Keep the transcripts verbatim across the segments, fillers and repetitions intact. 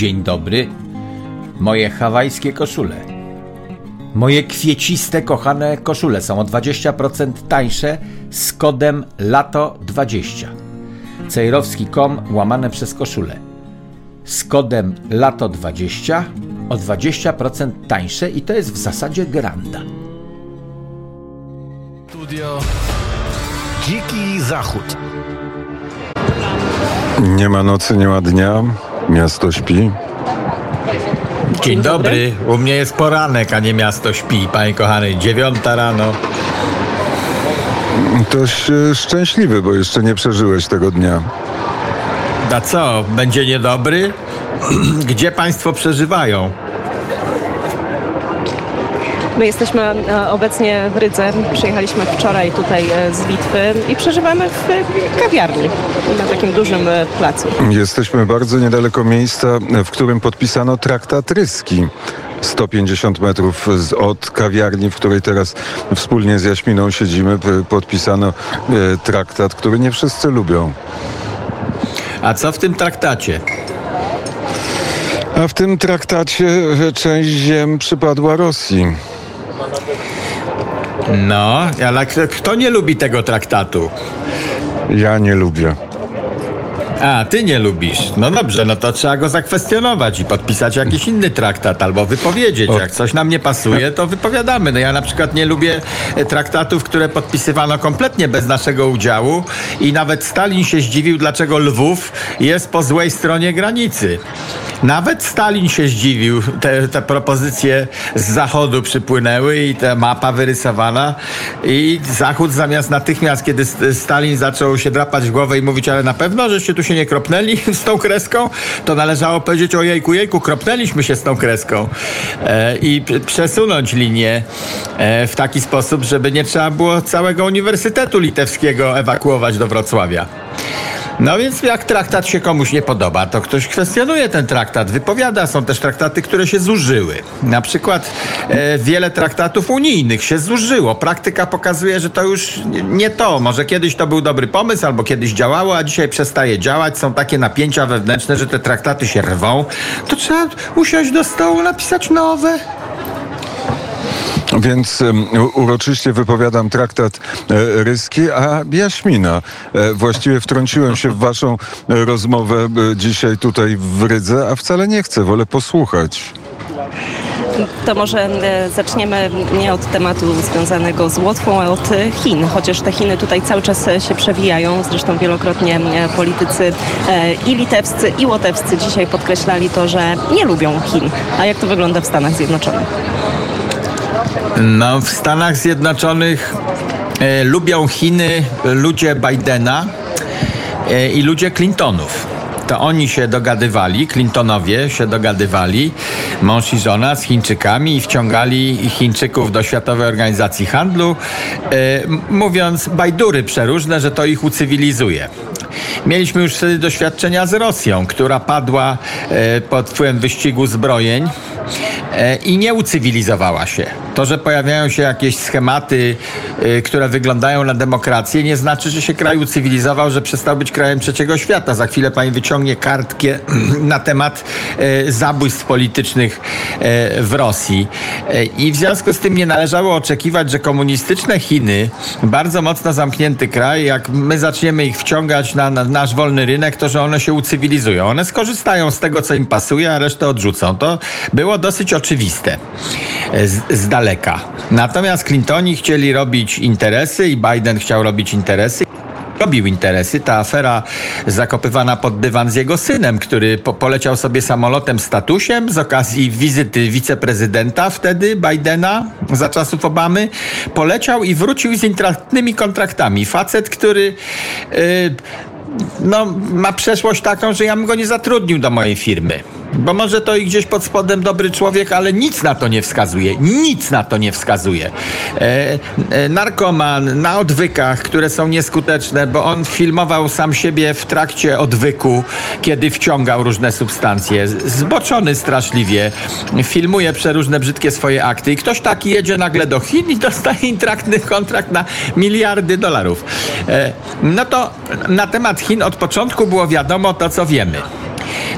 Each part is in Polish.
dzień dobry, moje hawajskie koszule. Moje kwieciste, kochane koszule są o dwadzieścia procent tańsze z kodem lato dwadzieścia. cejrowski kropka com łamane przez koszule. Z kodem lato dwadzieścia o dwadzieścia procent tańsze i to jest w zasadzie granda. Studio Dziki Zachód. Nie ma nocy, nie ma dnia. Miasto śpi. Dzień dobry. U mnie jest poranek, a nie miasto śpi, panie kochany. Dziewiąta rano. Toś szczęśliwy, bo jeszcze nie przeżyłeś tego dnia. A co? Będzie niedobry? Gdzie państwo przeżywają? My jesteśmy obecnie w Rydze. Przyjechaliśmy wczoraj tutaj z Litwy i przeżywamy w kawiarni na takim dużym placu. Jesteśmy bardzo niedaleko miejsca, w którym podpisano Traktat Ryski. sto pięćdziesiąt metrów od kawiarni, w której teraz wspólnie z Jaśminą siedzimy, podpisano traktat, który nie wszyscy lubią. A co w tym traktacie? A w tym traktacie część ziem przypadła Rosji. No, ale kto nie lubi tego traktatu? Ja nie lubię. A, ty nie lubisz. No dobrze, no to trzeba go zakwestionować i podpisać jakiś inny traktat albo wypowiedzieć. Jak coś nam nie pasuje, to wypowiadamy. No ja na przykład nie lubię traktatów, które podpisywano kompletnie bez naszego udziału i nawet Stalin się zdziwił, dlaczego Lwów jest po złej stronie granicy. Nawet Stalin się zdziwił. Te, te propozycje z zachodu przypłynęły i ta mapa wyrysowana i zachód zamiast natychmiast, kiedy Stalin zaczął się drapać w głowę i mówić, ale na pewno, żeście tu się nie kropnęli z tą kreską, to należało powiedzieć, o jejku, jejku, kropnęliśmy się z tą kreską e, i przesunąć linię e, w taki sposób, żeby nie trzeba było całego Uniwersytetu Litewskiego ewakuować do Wrocławia. No więc jak traktat się komuś nie podoba, to ktoś kwestionuje ten traktat, wypowiada. Są też traktaty, które się zużyły. Na przykład e, wiele traktatów unijnych się zużyło. Praktyka pokazuje, że to już nie to. Może kiedyś to był dobry pomysł, albo kiedyś działało, a dzisiaj przestaje działać. Są takie napięcia wewnętrzne, że te traktaty się rwą. To trzeba usiąść do stołu, napisać nowe. Więc um, uroczyście wypowiadam traktat e, ryski, a Jaśmina, e, właściwie wtrąciłem się w waszą rozmowę e, dzisiaj tutaj w Rydze, a wcale nie chcę, wolę posłuchać. To może zaczniemy nie od tematu związanego z Łotwą, a od Chin, chociaż te Chiny tutaj cały czas się przewijają. Zresztą wielokrotnie politycy i litewscy, i łotewscy dzisiaj podkreślali to, że nie lubią Chin. A jak to wygląda w Stanach Zjednoczonych? No, w Stanach Zjednoczonych e, lubią Chiny ludzie Bidena e, i ludzie Clintonów. To oni się dogadywali, Clintonowie się dogadywali, mąż i żona, z Chińczykami i wciągali Chińczyków do Światowej Organizacji Handlu, e, mówiąc bajdury przeróżne, że to ich ucywilizuje. Mieliśmy już wtedy doświadczenia z Rosją, która padła e, pod wpływem wyścigu zbrojeń e, i nie ucywilizowała się. To, że pojawiają się jakieś schematy, y, które wyglądają na demokrację, nie znaczy, że się kraj ucywilizował, że przestał być krajem trzeciego świata. Za chwilę pani wyciągnie kartkę na temat y, zabójstw politycznych y, w Rosji. Y, I w związku z tym nie należało oczekiwać, że komunistyczne Chiny, bardzo mocno zamknięty kraj, jak my zaczniemy ich wciągać na, na nasz wolny rynek, to że one się ucywilizują. One skorzystają z tego, co im pasuje, a resztę odrzucą. To było dosyć oczywiste. Z, z daleka. Natomiast Clintoni chcieli robić interesy i Biden chciał robić interesy. Robił interesy. Ta afera zakopywana pod dywan z jego synem, który po- poleciał sobie samolotem statusiem z okazji wizyty wiceprezydenta wtedy Bidena za czasów Obamy. Poleciał i wrócił z intratnymi kontraktami. Facet, który... Yy, No, ma przeszłość taką, że ja bym go nie zatrudnił do mojej firmy. Bo może to i gdzieś pod spodem dobry człowiek, ale nic na to nie wskazuje. Nic na to nie wskazuje. E, e, narkoman na odwykach, które są nieskuteczne, bo on filmował sam siebie w trakcie odwyku, kiedy wciągał różne substancje. Zboczony straszliwie. Filmuje przeróżne brzydkie swoje akty. I ktoś taki jedzie nagle do Chin i dostaje intraktny kontrakt na miliardy dolarów. E, no to na temat Chin od początku było wiadomo to, co wiemy.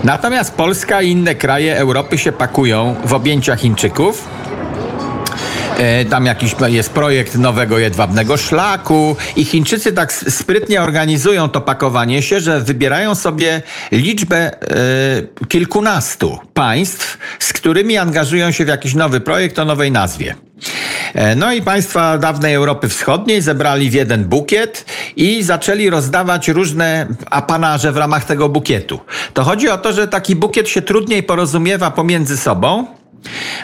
Natomiast Polska i inne kraje Europy się pakują w objęcia Chińczyków. Tam jakiś jest projekt nowego jedwabnego szlaku i Chińczycy tak sprytnie organizują to pakowanie się, że wybierają sobie liczbę y, kilkunastu państw, z którymi angażują się w jakiś nowy projekt o nowej nazwie. No i państwa dawnej Europy Wschodniej zebrali w jeden bukiet i zaczęli rozdawać różne apanarze w ramach tego bukietu. To chodzi o to, że taki bukiet się trudniej porozumiewa pomiędzy sobą,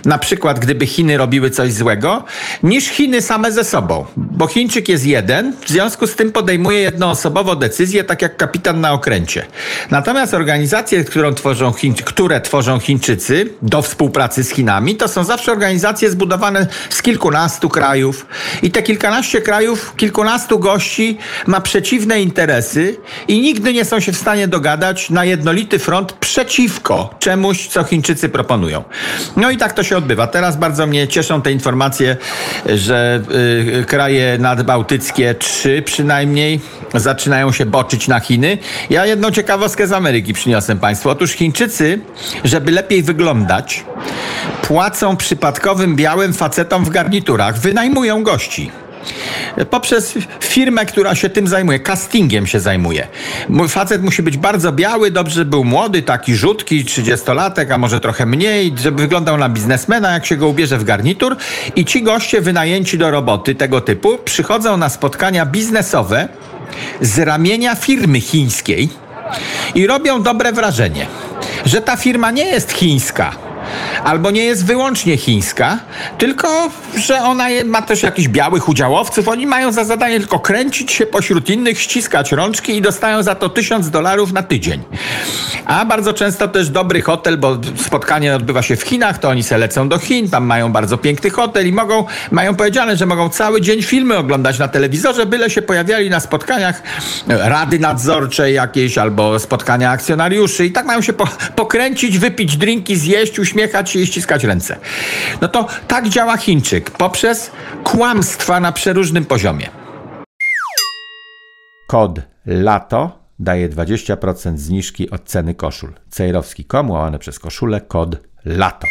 na przykład gdyby Chiny robiły coś złego, niż Chiny same ze sobą, bo Chińczyk jest jeden, w związku z tym podejmuje jednoosobowo decyzję, tak jak kapitan na okręcie. Natomiast organizacje, którą tworzą Chińczy, które tworzą Chińczycy do współpracy z Chinami, to są zawsze organizacje zbudowane z kilkunastu krajów i te kilkanaście krajów, kilkunastu gości ma przeciwne interesy i nigdy nie są się w stanie dogadać na jednolity front przeciwko czemuś, co Chińczycy proponują. No No i tak to się odbywa. Teraz bardzo mnie cieszą te informacje, że y, kraje nadbałtyckie, trzy przynajmniej, zaczynają się boczyć na Chiny. Ja jedną ciekawostkę z Ameryki przyniosę państwu. Otóż Chińczycy, żeby lepiej wyglądać, płacą przypadkowym białym facetom w garniturach. Wynajmują gości. Poprzez firmę, która się tym zajmuje, castingiem się zajmuje. Facet musi być bardzo biały, dobrze był młody, taki rzutki, trzydziestolatek, a może trochę mniej, żeby wyglądał na biznesmena, jak się go ubierze w garnitur. I ci goście wynajęci do roboty tego typu przychodzą na spotkania biznesowe z ramienia firmy chińskiej i robią dobre wrażenie, że ta firma nie jest chińska. Albo nie jest wyłącznie chińska, tylko że ona ma też jakichś białych udziałowców. Oni mają za zadanie tylko kręcić się pośród innych, ściskać rączki i dostają za to tysiąc dolarów na tydzień. A bardzo często też dobry hotel, bo spotkanie odbywa się w Chinach, to oni se lecą do Chin, tam mają bardzo piękny hotel i mogą, mają powiedziane, że mogą cały dzień filmy oglądać na telewizorze, byle się pojawiali na spotkaniach rady nadzorczej jakiejś albo spotkania akcjonariuszy i tak mają się po, pokręcić, wypić drinki, zjeść, uśmiechać się i ściskać ręce. No to tak działa Chińczyk, poprzez kłamstwa na przeróżnym poziomie. Kod LATO daje dwadzieścia procent zniżki od ceny koszul. cejrowski kropka com łamane przez koszulę, kod LATO.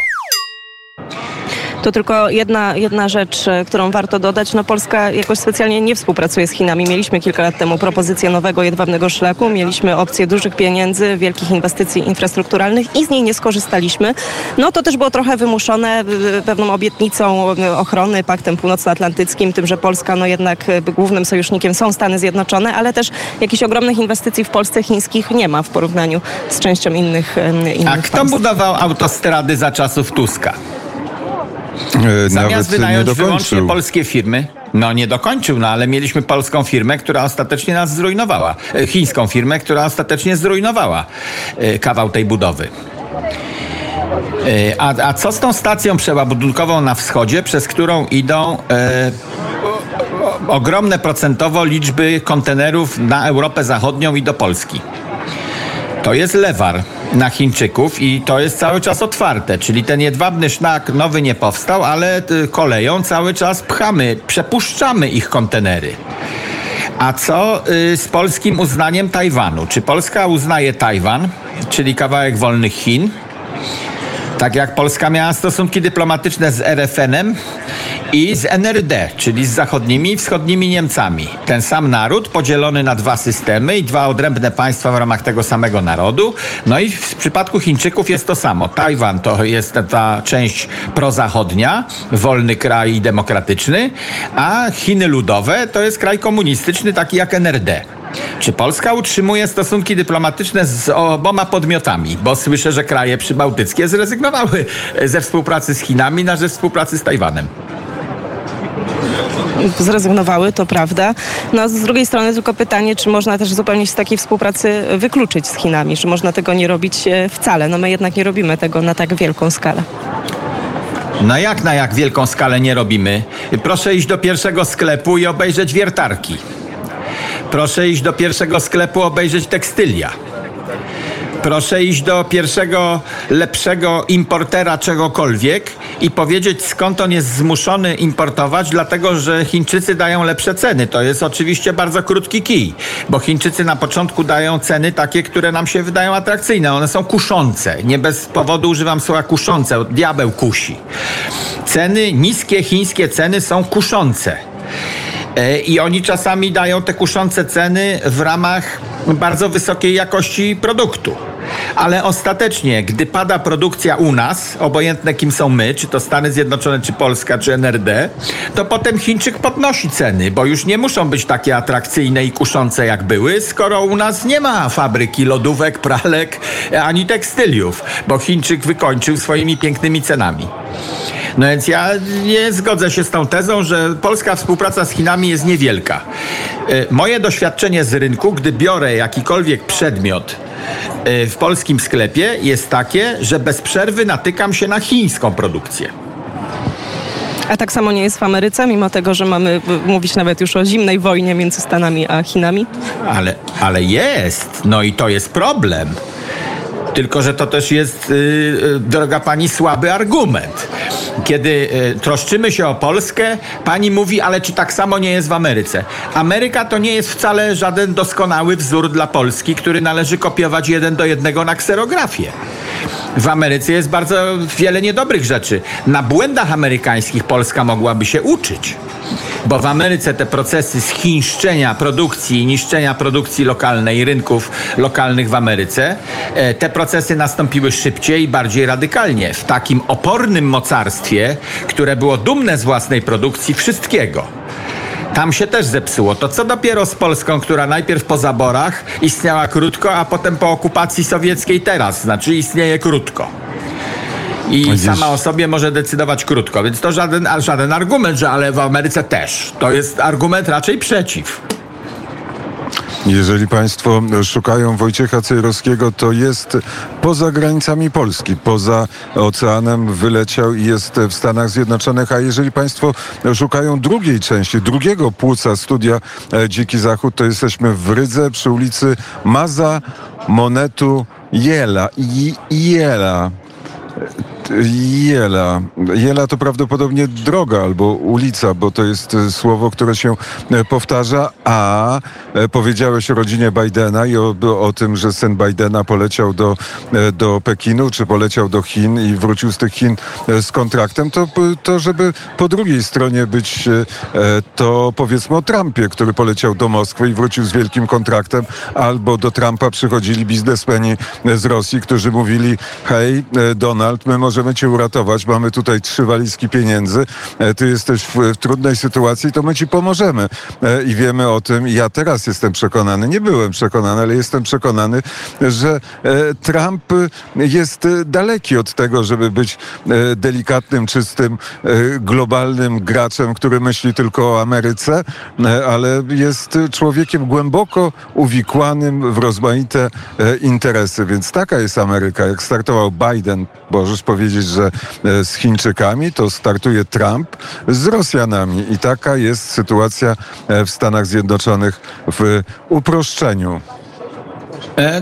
To tylko jedna, jedna rzecz, którą warto dodać. No Polska jakoś specjalnie nie współpracuje z Chinami. Mieliśmy kilka lat temu propozycję nowego jedwabnego szlaku, mieliśmy opcję dużych pieniędzy, wielkich inwestycji infrastrukturalnych i z niej nie skorzystaliśmy. No to też było trochę wymuszone pewną obietnicą ochrony, Paktem Północnoatlantyckim, tym, że Polska no jednak głównym sojusznikiem są Stany Zjednoczone, ale też jakichś ogromnych inwestycji w Polsce chińskich nie ma w porównaniu z częścią innych, innych A kto państw. Budował autostrady za czasów Tuska? Zamiast Nawet wynająć wyłącznie polskie firmy, no nie dokończył, no ale mieliśmy polską firmę, która ostatecznie nas zrujnowała. Chińską firmę, która ostatecznie zrujnowała kawał tej budowy. A, a co z tą stacją przeładunkową na wschodzie, przez którą idą e, ogromne procentowo liczby kontenerów na Europę Zachodnią i do Polski? To jest lewar na Chińczyków i to jest cały czas otwarte, czyli ten jedwabny szlak nowy nie powstał, ale koleją cały czas pchamy, przepuszczamy ich kontenery. A co z polskim uznaniem Tajwanu? Czy Polska uznaje Tajwan, czyli kawałek wolnych Chin? Tak jak Polska miała stosunki dyplomatyczne z er ef enem i z en er de, czyli z zachodnimi i wschodnimi Niemcami. Ten sam naród podzielony na dwa systemy i dwa odrębne państwa w ramach tego samego narodu. No i w przypadku Chińczyków jest to samo. Tajwan to jest ta część prozachodnia, wolny kraj i demokratyczny, a Chiny Ludowe to jest kraj komunistyczny, taki jak en er de. Czy Polska utrzymuje stosunki dyplomatyczne z oboma podmiotami? Bo słyszę, że kraje przybałtyckie zrezygnowały ze współpracy z Chinami na rzecz współpracy z Tajwanem. Zrezygnowały, to prawda. No, z drugiej strony tylko pytanie, czy można też zupełnie się z takiej współpracy wykluczyć z Chinami? Czy można tego nie robić wcale? No my jednak nie robimy tego na tak wielką skalę. Na jak, na jak wielką skalę nie robimy? Proszę iść do pierwszego sklepu i obejrzeć wiertarki. Proszę iść do pierwszego sklepu obejrzeć tekstylia. Proszę iść do pierwszego lepszego importera czegokolwiek i powiedzieć, skąd on jest zmuszony importować, dlatego że Chińczycy dają lepsze ceny. To jest oczywiście bardzo krótki kij, bo Chińczycy na początku dają ceny takie, które nam się wydają atrakcyjne. One są kuszące. Nie bez powodu używam słowa kuszące. Diabeł kusi. Ceny, niskie chińskie ceny są kuszące. I oni czasami dają te kuszące ceny w ramach bardzo wysokiej jakości produktu. Ale ostatecznie, gdy pada produkcja u nas, obojętne kim są my, czy to Stany Zjednoczone, czy Polska, czy N R D, to potem Chińczyk podnosi ceny, bo już nie muszą być takie atrakcyjne i kuszące jak były, skoro u nas nie ma fabryki, lodówek, pralek, ani tekstyliów, bo Chińczyk wykończył swoimi pięknymi cenami. No więc ja nie zgodzę się z tą tezą, że polska współpraca z Chinami jest niewielka. Moje doświadczenie z rynku, gdy biorę jakikolwiek przedmiot w polskim sklepie, jest takie, że bez przerwy natykam się na chińską produkcję. A tak samo nie jest w Ameryce, mimo tego, że mamy mówić nawet już o zimnej wojnie między Stanami a Chinami? Ale, ale jest. No i to jest problem. Tylko że to też jest, yy, droga pani, słaby argument. Kiedy y, troszczymy się o Polskę, pani mówi, ale czy tak samo nie jest w Ameryce? Ameryka to nie jest wcale żaden doskonały wzór dla Polski, który należy kopiować jeden do jednego na kserografię. W Ameryce jest bardzo wiele niedobrych rzeczy. Na błędach amerykańskich Polska mogłaby się uczyć, bo w Ameryce te procesy zchińszczenia produkcji, niszczenia produkcji lokalnej, rynków lokalnych w Ameryce, te procesy nastąpiły szybciej i bardziej radykalnie. W takim opornym mocarstwie, które było dumne z własnej produkcji wszystkiego. Tam się też zepsuło. To co dopiero z Polską, która najpierw po zaborach istniała krótko, a potem po okupacji sowieckiej teraz, znaczy istnieje krótko. I sama o sobie może decydować krótko. Więc to żaden, żaden argument, że ale w Ameryce też. To jest argument raczej przeciw. Jeżeli państwo szukają Wojciecha Cejrowskiego, to jest poza granicami Polski, poza oceanem wyleciał i jest w Stanach Zjednoczonych. A jeżeli państwo szukają drugiej części, drugiego płuca studia Dziki Zachód, to jesteśmy w Rydze przy ulicy Mazā Monētu Iela. I, Iela. Iela. Iela to prawdopodobnie droga albo ulica, bo to jest słowo, które się powtarza, a powiedziałeś o rodzinie Bidena i o, o tym, że syn Bidena poleciał do, do Pekinu, czy poleciał do Chin i wrócił z tych Chin z kontraktem, to, to żeby po drugiej stronie być, to powiedzmy o Trumpie, który poleciał do Moskwy i wrócił z wielkim kontraktem, albo do Trumpa przychodzili biznesmeni z Rosji, którzy mówili, hej Donald, my możemy Możemy cię uratować, mamy tutaj trzy walizki pieniędzy, ty jesteś w, w trudnej sytuacji, to my ci pomożemy. I wiemy o tym, ja teraz jestem przekonany, nie byłem przekonany, ale jestem przekonany, że Trump jest daleki od tego, żeby być delikatnym, czystym, globalnym graczem, który myśli tylko o Ameryce, ale jest człowiekiem głęboko uwikłanym w rozmaite interesy. Więc taka jest Ameryka. Jak startował Biden, możesz powiedzieć, że z Chińczykami, to startuje Trump z Rosjanami. I taka jest sytuacja w Stanach Zjednoczonych w uproszczeniu.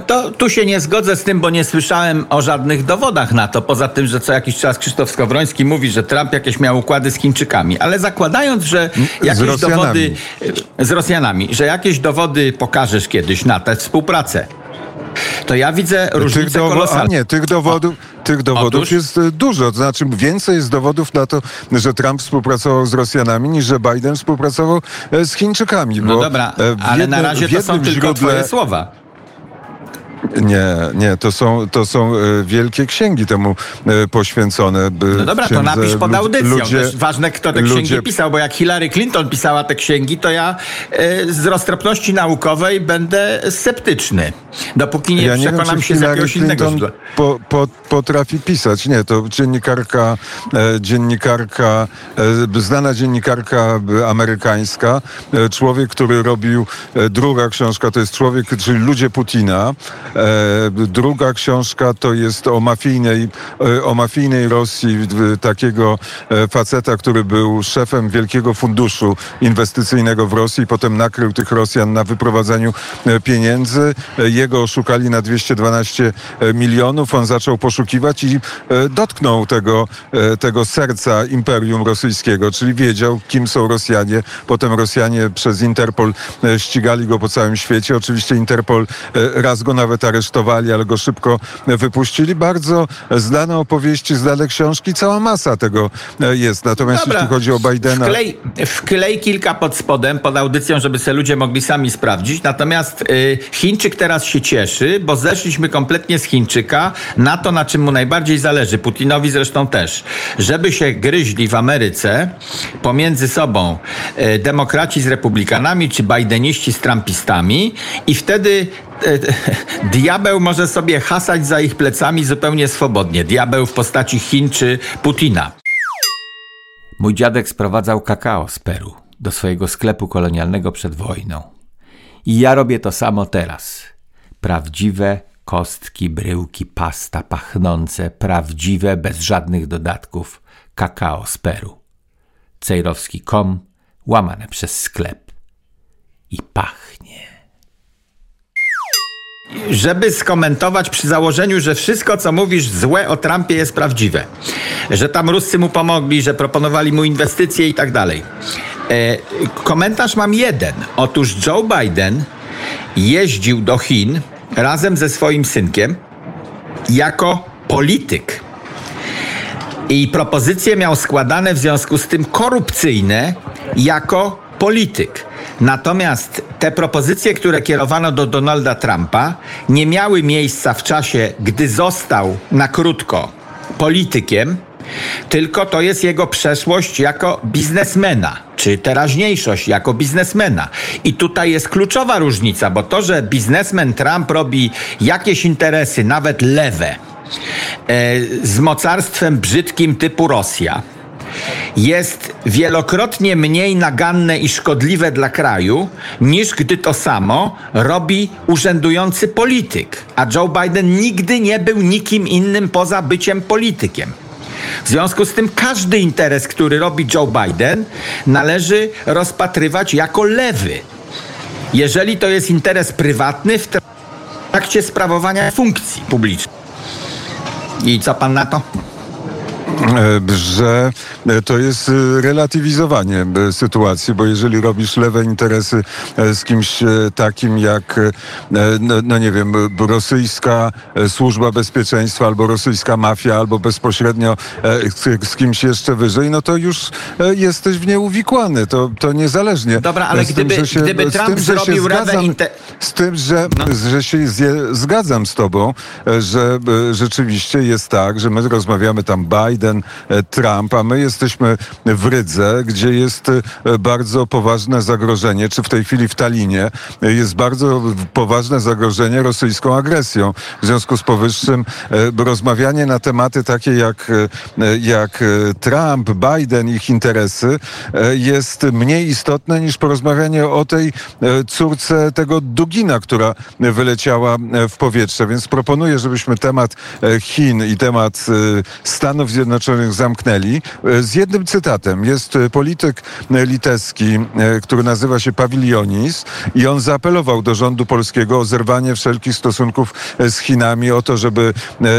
To tu się nie zgodzę z tym, bo nie słyszałem o żadnych dowodach na to, poza tym, że co jakiś czas Krzysztof Skowroński mówi, że Trump jakieś miał układy z Chińczykami, ale zakładając, że jakieś dowody z Rosjanami, że jakieś dowody pokażesz kiedyś na tę współpracę, to ja widzę różnicę kolosalną. A nie, tych dowodów, o, tych dowodów otóż... jest dużo. To znaczy więcej jest dowodów na to, że Trump współpracował z Rosjanami, niż że Biden współpracował z Chińczykami. No dobra, ale jednym, na razie to są tylko źródle... twoje słowa. Nie, nie, to są, to są wielkie księgi temu poświęcone. No dobra, to napisz pod audycją. Ludzie, też ważne, kto te księgi ludzie... pisał, bo jak Hillary Clinton pisała te księgi, to ja z roztropności naukowej będę sceptyczny. Dopóki nie ja przekonam nie wiem, się z jakiegoś Clinton innego po, po, potrafi pisać. Nie, to dziennikarka, dziennikarka, znana dziennikarka amerykańska, człowiek, który robił, druga książka to jest człowiek, czyli Ludzie Putina, Druga książka to jest o mafijnej, o mafijnej Rosji, takiego faceta, który był szefem wielkiego funduszu inwestycyjnego w Rosji, potem nakrył tych Rosjan na wyprowadzaniu pieniędzy. Jego oszukali na dwieście dwanaście milionów. On zaczął poszukiwać i dotknął tego, tego serca imperium rosyjskiego, czyli wiedział, kim są Rosjanie. Potem Rosjanie przez Interpol ścigali go po całym świecie. Oczywiście Interpol raz go nawet aresztowali, ale go szybko wypuścili. Bardzo znane opowieści, znane książki, cała masa tego jest. Natomiast Dobra. jeśli chodzi o Bidena... Wklej, wklej kilka pod spodem, pod audycją, żeby sobie ludzie mogli sami sprawdzić. Natomiast y, Chińczyk teraz się cieszy, bo zeszliśmy kompletnie z Chińczyka na to, na czym mu najbardziej zależy. Putinowi zresztą też. Żeby się gryźli w Ameryce pomiędzy sobą y, demokraci z republikanami, czy bajdeniści z trumpistami i wtedy diabeł może sobie hasać za ich plecami zupełnie swobodnie. Diabeł w postaci Chin czy Putina. Mój dziadek sprowadzał kakao z Peru do swojego sklepu kolonialnego przed wojną. I ja robię to samo teraz. Prawdziwe kostki, bryłki, pasta pachnące, prawdziwe, bez żadnych dodatków, kakao z Peru. cejrowski kropka com, łamane przez sklep. I pachnie. Żeby skomentować przy założeniu, że wszystko, co mówisz złe o Trumpie jest prawdziwe. Że tam Ruscy mu pomogli, że proponowali mu inwestycje i tak dalej. Komentarz mam jeden. Otóż Joe Biden jeździł do Chin razem ze swoim synkiem jako polityk. I propozycje miał składane w związku z tym korupcyjne jako polityk. Natomiast te propozycje, które kierowano do Donalda Trumpa, nie miały miejsca w czasie, gdy został na krótko politykiem, tylko to jest jego przeszłość jako biznesmena, czy teraźniejszość jako biznesmena. I tutaj jest kluczowa różnica, bo to, że biznesmen Trump robi jakieś interesy, nawet lewe, z mocarstwem brzydkim typu Rosja, jest wielokrotnie mniej naganne i szkodliwe dla kraju, niż gdy to samo robi urzędujący polityk. A Joe Biden nigdy nie był nikim innym poza byciem politykiem. W związku z tym każdy interes, który robi Joe Biden, należy rozpatrywać jako lewy. Jeżeli to jest interes prywatny w trakcie sprawowania funkcji publicznej. I co pan na to? Że to jest relatywizowanie sytuacji, bo jeżeli robisz lewe interesy z kimś takim jak, no, no nie wiem, rosyjska służba bezpieczeństwa, albo rosyjska mafia, albo bezpośrednio z, z kimś jeszcze wyżej, no to już jesteś w nie uwikłany. To, to niezależnie. Dobra, ale z gdyby, tym, się, gdyby Trump tym, zrobił lewe interesy... Z tym, że, no. że się zje, zgadzam z tobą, że rzeczywiście jest tak, że my rozmawiamy tam Biden, Trump, a my jesteśmy w Rydze, gdzie jest bardzo poważne zagrożenie, czy w tej chwili w Tallinie jest bardzo poważne zagrożenie rosyjską agresją. W związku z powyższym rozmawianie na tematy takie jak, jak Trump, Biden, ich interesy jest mniej istotne niż porozmawianie o tej córce tego Dugina, która wyleciała w powietrze. Więc proponuję, żebyśmy temat Chin i temat Stanów Zjednoczonych zamknęli. Z jednym cytatem. Jest polityk litewski, który nazywa się Pawilionis i on zaapelował do rządu polskiego o zerwanie wszelkich stosunków z Chinami, o to, żeby,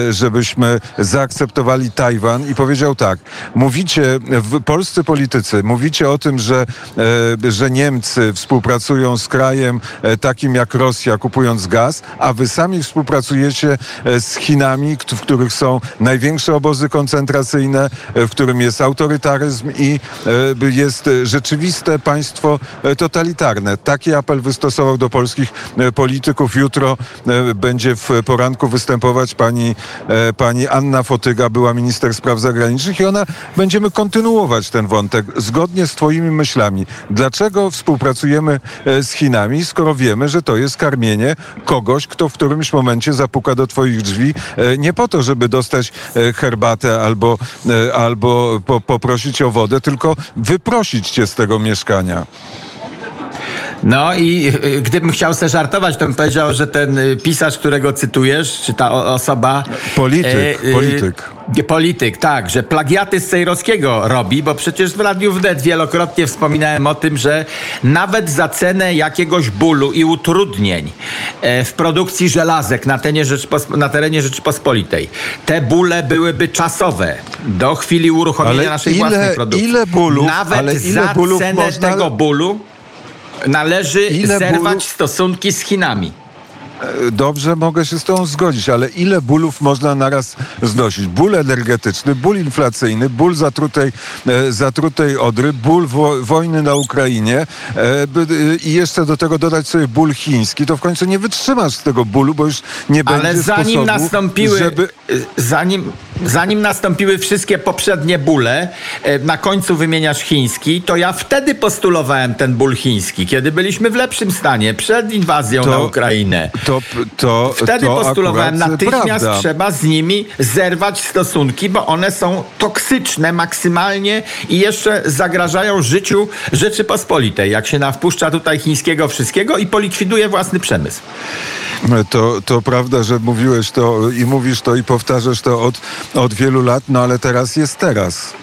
żebyśmy zaakceptowali Tajwan i powiedział tak. Mówicie, polscy politycy, mówicie o tym, że, że Niemcy współpracują z krajem takim jak Rosja, kupując gaz, a wy sami współpracujecie z Chinami, w których są największe obozy koncentracyjne, w którym jest autorytaryzm i jest rzeczywiste państwo totalitarne. Taki apel wystosował do polskich polityków. Jutro będzie w poranku występować pani, pani Anna Fotyga, była minister spraw zagranicznych i ona, będziemy kontynuować ten wątek zgodnie z twoimi myślami. Dlaczego współpracujemy z Chinami, skoro wiemy, że to jest karmienie kogoś, kto w którymś momencie zapuka do twoich drzwi nie po to, żeby dostać herbatę albo Albo, albo po, poprosić o wodę, tylko wyprosić cię z tego mieszkania. No i gdybym chciał se żartować, to bym powiedział, że ten pisarz, którego cytujesz, czy ta osoba... Polityk, e, e, polityk. Polityk, tak, że plagiaty z Cejrowskiego robi, bo przecież w Radiu Wnet wielokrotnie wspominałem o tym, że nawet za cenę jakiegoś bólu i utrudnień w produkcji żelazek na terenie, Rzeczypospo- na terenie Rzeczypospolitej te bóle byłyby czasowe do chwili uruchomienia ale naszej ile, własnej produkcji. Ile bólów, nawet ale ile za bólów cenę można... tego bólu należy ile zerwać bólu... stosunki z Chinami. Dobrze, mogę się z tą zgodzić, ale ile bólów można naraz znosić? Ból energetyczny, ból inflacyjny, ból zatrutej, zatrutej Odry, ból wo- wojny na Ukrainie i jeszcze do tego dodać sobie ból chiński, to w końcu nie wytrzymasz tego bólu, bo już nie ale będzie zanim sposobu, nastąpiły, żeby... Zanim, zanim nastąpiły wszystkie poprzednie bóle, na końcu wymieniasz chiński, to ja wtedy postulowałem ten ból chiński, kiedy byliśmy w lepszym stanie, przed inwazją to... na Ukrainę. To, to, Wtedy to postulowałem, natychmiast prawda. Trzeba z nimi zerwać stosunki, bo one są toksyczne maksymalnie i jeszcze zagrażają życiu Rzeczypospolitej, jak się nawpuszcza tutaj chińskiego wszystkiego i polikwiduje własny przemysł. To, to prawda, że mówiłeś to i mówisz to i powtarzasz to od, od wielu lat, no ale teraz jest teraz.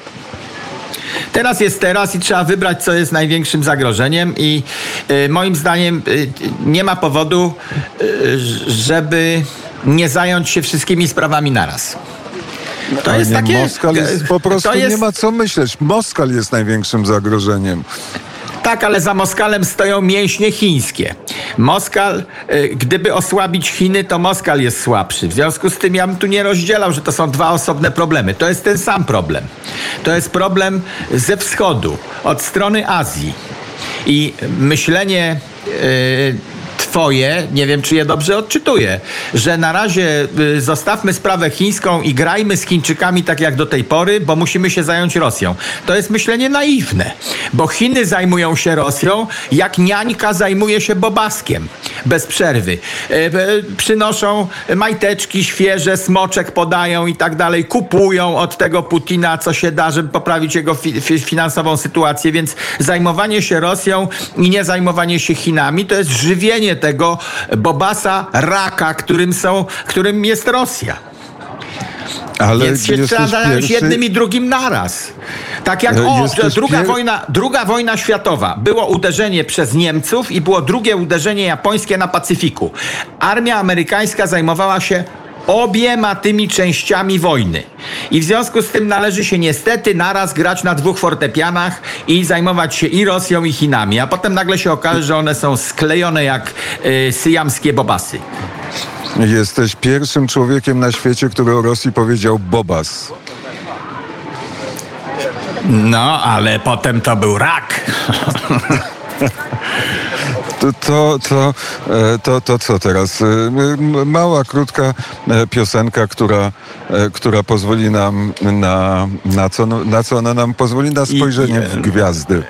Teraz jest teraz i trzeba wybrać, co jest największym zagrożeniem i y, moim zdaniem y, nie ma powodu, y, żeby nie zająć się wszystkimi sprawami naraz. To A jest nie, takie... Moskal jest, po prostu jest... nie ma co myśleć. Moskal jest największym zagrożeniem. Tak, ale za Moskalem stoją mięśnie chińskie. Moskal, gdyby osłabić Chiny, to Moskal jest słabszy. W związku z tym ja bym tu nie rozdzielał, że to są dwa osobne problemy. To jest ten sam problem. To jest problem ze wschodu, od strony Azji. I myślenie... Yy, Twoje, nie wiem czy je dobrze odczytuję, że na razie zostawmy sprawę chińską i grajmy z Chińczykami tak jak do tej pory, bo musimy się zająć Rosją. To jest myślenie naiwne, bo Chiny zajmują się Rosją, jak niańka zajmuje się bobaskiem bez przerwy. Przynoszą majteczki świeże, smoczek podają i tak dalej, kupują od tego Putina co się da, żeby poprawić jego fi- finansową sytuację, więc zajmowanie się Rosją i nie zajmowanie się Chinami to jest żywienie tego bobasa raka, którym są, którym jest Rosja. Ale więc się trzeba zająć jednym i drugim naraz. Tak jak o, druga, pier... wojna, druga wojna światowa. Było uderzenie przez Niemców i było drugie uderzenie japońskie na Pacyfiku. Armia amerykańska zajmowała się obiema tymi częściami wojny. I w związku z tym należy się niestety naraz grać na dwóch fortepianach i zajmować się i Rosją, i Chinami. A potem nagle się okaże, że one są sklejone jak y, syjamskie bobasy. Jesteś pierwszym człowiekiem na świecie, który o Rosji powiedział bobas. No, ale potem to był rak. To, to, to, to, to co teraz? Mała, krótka piosenka, która, która pozwoli nam na, na, co, na co ona nam pozwoli? Na spojrzenie w gwiazdy.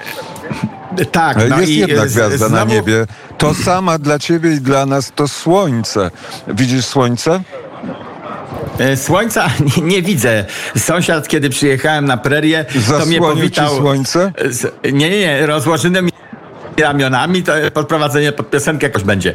Tak, no jest i jedna gwiazda znowu... na niebie. To sama dla ciebie i dla nas to słońce. Widzisz słońce? Słońca nie, nie widzę. Sąsiad, kiedy przyjechałem na prerię, to mnie powitał... Zasłonił ci słońce? Nie, nie, nie. Rozłożyny mi... ramionami, to podprowadzenie pod piosenkę jakoś będzie.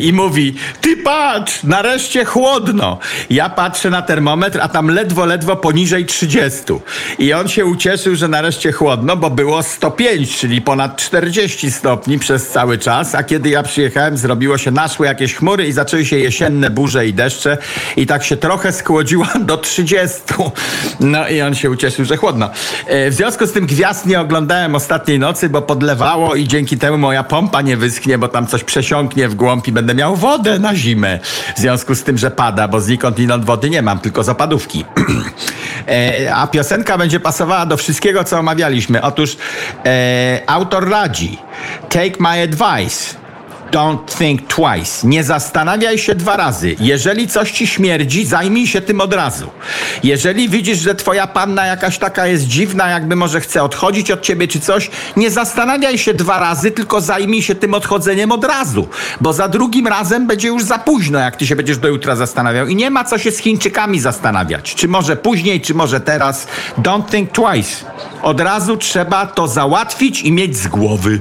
I mówi: ty patrz, nareszcie chłodno. Ja patrzę na termometr, a tam ledwo, ledwo poniżej trzydziestu. I on się ucieszył, że nareszcie chłodno, bo było sto pięć, czyli ponad czterdzieści stopni przez cały czas, a kiedy ja przyjechałem, zrobiło się, naszły jakieś chmury i zaczęły się jesienne burze i deszcze i tak się trochę schłodziło do trzydziestu. No i on się ucieszył, że chłodno. W związku z tym gwiazd nie oglądałem ostatniej nocy, bo podlewało i dzięki temu moja pompa nie wyschnie, bo tam coś przesiąknie w głąb i będę miał wodę na zimę. W związku z tym, że pada, bo znikąd inąd wody nie mam, tylko zapadówki. e, a piosenka będzie pasowała do wszystkiego, co omawialiśmy. Otóż e, autor radzi: take my advice. Don't think twice. Nie zastanawiaj się dwa razy. Jeżeli coś ci śmierdzi, zajmij się tym od razu. Jeżeli widzisz, że twoja panna jakaś taka jest dziwna, jakby może chce odchodzić od ciebie czy coś, nie zastanawiaj się dwa razy, tylko zajmij się tym odchodzeniem od razu. Bo za drugim razem będzie już za późno, jak ty się będziesz do jutra zastanawiał. I nie ma co się z Chińczykami zastanawiać. Czy może później, czy może teraz. Don't think twice. Od razu trzeba to załatwić i mieć z głowy.